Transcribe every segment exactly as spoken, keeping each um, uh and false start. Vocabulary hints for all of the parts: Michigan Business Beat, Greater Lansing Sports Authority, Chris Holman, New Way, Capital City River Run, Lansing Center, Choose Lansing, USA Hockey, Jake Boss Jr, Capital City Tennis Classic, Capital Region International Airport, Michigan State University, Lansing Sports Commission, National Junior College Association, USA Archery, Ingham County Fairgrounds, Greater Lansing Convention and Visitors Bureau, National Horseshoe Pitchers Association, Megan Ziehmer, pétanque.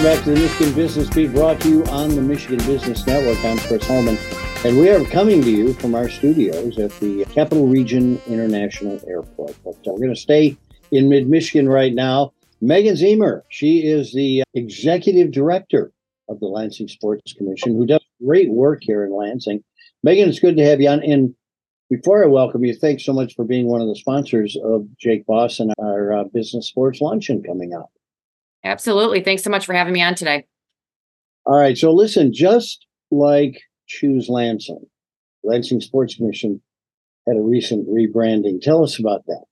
Welcome back to the Michigan Business Beat, brought to you on the Michigan Business Network. I'm Chris Holman, and we are coming to you from our studios at the Capital Region International Airport. But we're going to stay in mid-Michigan right now. Megan Ziehmer, she is the executive director of the Lansing Sports Commission, who does great work here in Lansing. Megan, it's good to have you on. And before I welcome you, thanks so much for being one of the sponsors of Jake Boss and our uh, business sports luncheon coming up. Absolutely. Thanks so much for having me on today. All right. So listen, just like Choose Lansing, Lansing Sports Commission had a recent rebranding. Tell us about that.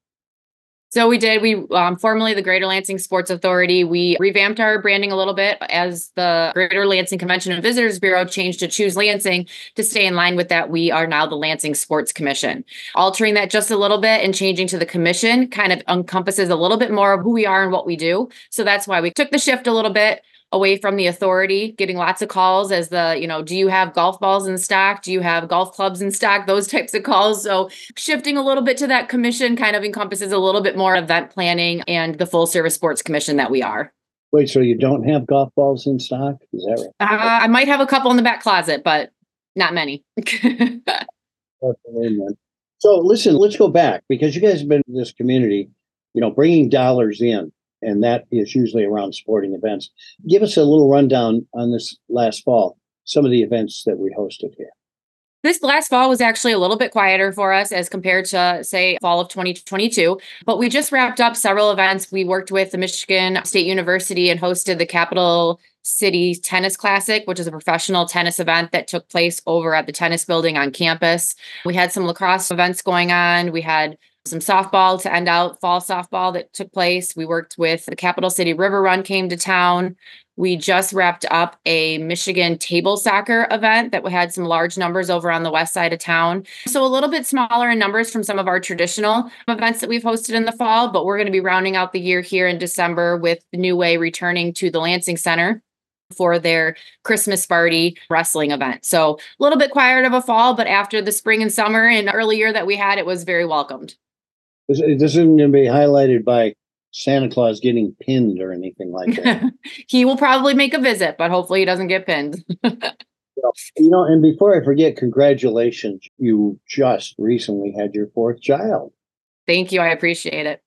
So we did. We um, formerly the Greater Lansing Sports Authority. We revamped our branding a little bit as the Greater Lansing Convention and Visitors Bureau changed to Choose Lansing to stay in line with that. We are now the Lansing Sports Commission. Altering that just a little bit and changing to the commission kind of encompasses a little bit more of who we are and what we do. So that's why we took the shift a little bit away from the authority, getting lots of calls as the, you know, do you have golf balls in stock? Do you have golf clubs in stock? Those types of calls. So shifting a little bit to that commission kind of encompasses a little bit more event planning and the full service sports commission that we are. Wait, so you don't have golf balls in stock? Is that right? Uh, I might have a couple in the back closet, but not many. So listen, let's go back, because you guys have been in this community, you know, bringing dollars in. And that is usually around sporting events. Give us a little rundown on this last fall, some of the events that we hosted here. This last fall was actually a little bit quieter for us as compared to, say, fall of twenty twenty-two, but we just wrapped up several events. We worked with the Michigan State University and hosted the Capital City Tennis Classic, which is a professional tennis event that took place over at the tennis building on campus. We had some lacrosse events going on. We had some softball to end out fall softball that took place. We worked with the Capital City River Run came to town. We just wrapped up a Michigan table soccer event that we had some large numbers over on the west side of town. So a little bit smaller in numbers from some of our traditional events that we've hosted in the fall, but we're going to be rounding out the year here in December with the New Way returning to the Lansing Center for their Christmas party wrestling event. So a little bit quieter of a fall, but after the spring and summer and early year that we had, it was very welcomed. This isn't going to be highlighted by Santa Claus getting pinned or anything like that. He will probably make a visit, but hopefully he doesn't get pinned. Well, you know, and before I forget, congratulations. You just recently had your fourth child. Thank you. I appreciate it.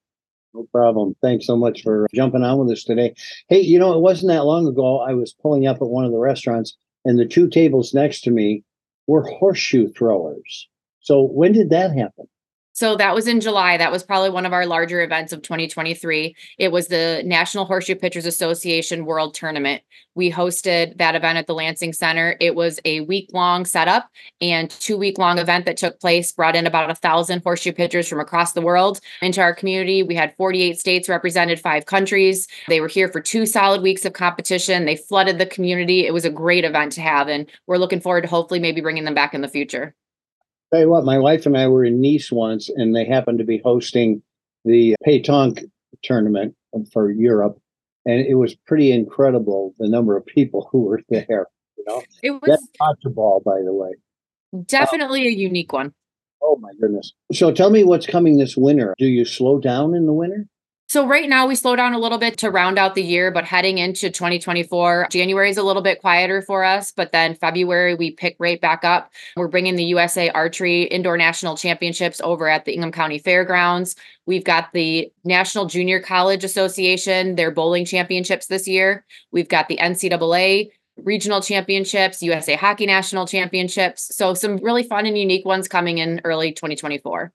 No problem. Thanks so much for jumping on with us today. Hey, you know, it wasn't that long ago. I was pulling up at one of the restaurants and the two tables next to me were horseshoe throwers. So when did that happen? So that was in July. That was probably one of our larger events of twenty twenty-three. It was the National Horseshoe Pitchers Association World Tournament. We hosted that event at the Lansing Center. It was a week-long setup and two-week-long event that took place, brought in about one thousand horseshoe pitchers from across the world into our community. We had forty-eight states represented, five countries. They were here for two solid weeks of competition. They flooded the community. It was a great event to have, and we're looking forward to hopefully maybe bringing them back in the future. Tell you what, my wife and I were in Nice once, and they happened to be hosting the pétanque tournament for Europe, and it was pretty incredible the number of people who were there. You know, it was that's dodgeball, by the way. Definitely um, a unique one. Oh my goodness! So tell me what's coming this winter. Do you slow down in the winter? So right now we slow down a little bit to round out the year, but heading into twenty twenty-four, January is a little bit quieter for us, but then February we pick right back up. We're bringing the U S A Archery Indoor National Championships over at the Ingham County Fairgrounds. We've got the National Junior College Association, their bowling championships this year. We've got the N C double A regional championships, U S A Hockey National Championships. So some really fun and unique ones coming in early twenty twenty-four.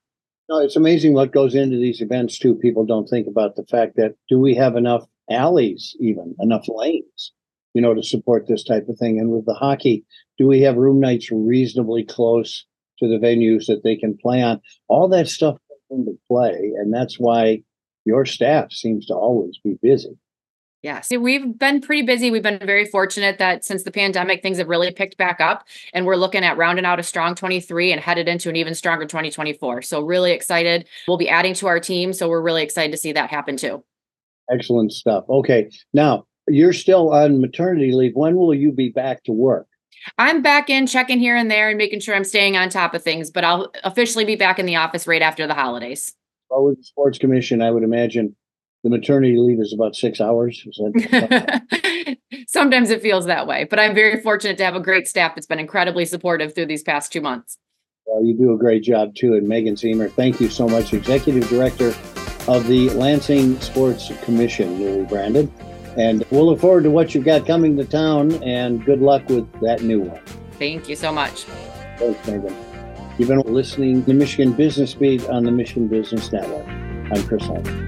No, it's amazing what goes into these events, too. People don't think about the fact that do we have enough alleys, even enough lanes, you know, to support this type of thing? And with the hockey, do we have room nights reasonably close to the venues that they can play on? All that stuff comes into play, and that's why your staff seems to always be busy. Yes, we've been pretty busy. We've been very fortunate that since the pandemic, things have really picked back up, and we're looking at rounding out a strong twenty-three and headed into an even stronger twenty twenty-four. So really excited. We'll be adding to our team. So we're really excited to see that happen too. Excellent stuff. Okay. Now you're still on maternity leave. When will you be back to work? I'm back in checking here and there and making sure I'm staying on top of things, but I'll officially be back in the office right after the holidays. Well, with the sports commission, I would imagine the maternity leave is about six hours. Is that- Sometimes it feels that way, but I'm very fortunate to have a great staff that's been incredibly supportive through these past two months. Well, you do a great job too. And Megan Ziehmer, thank you so much, Executive Director of the Lansing Sports Commission, newly branded. And we'll look forward to what you've got coming to town, and good luck with that new one. Thank you so much. Thanks, Megan. You've been listening to Michigan Business Beat on the Michigan Business Network. I'm Chris Holman.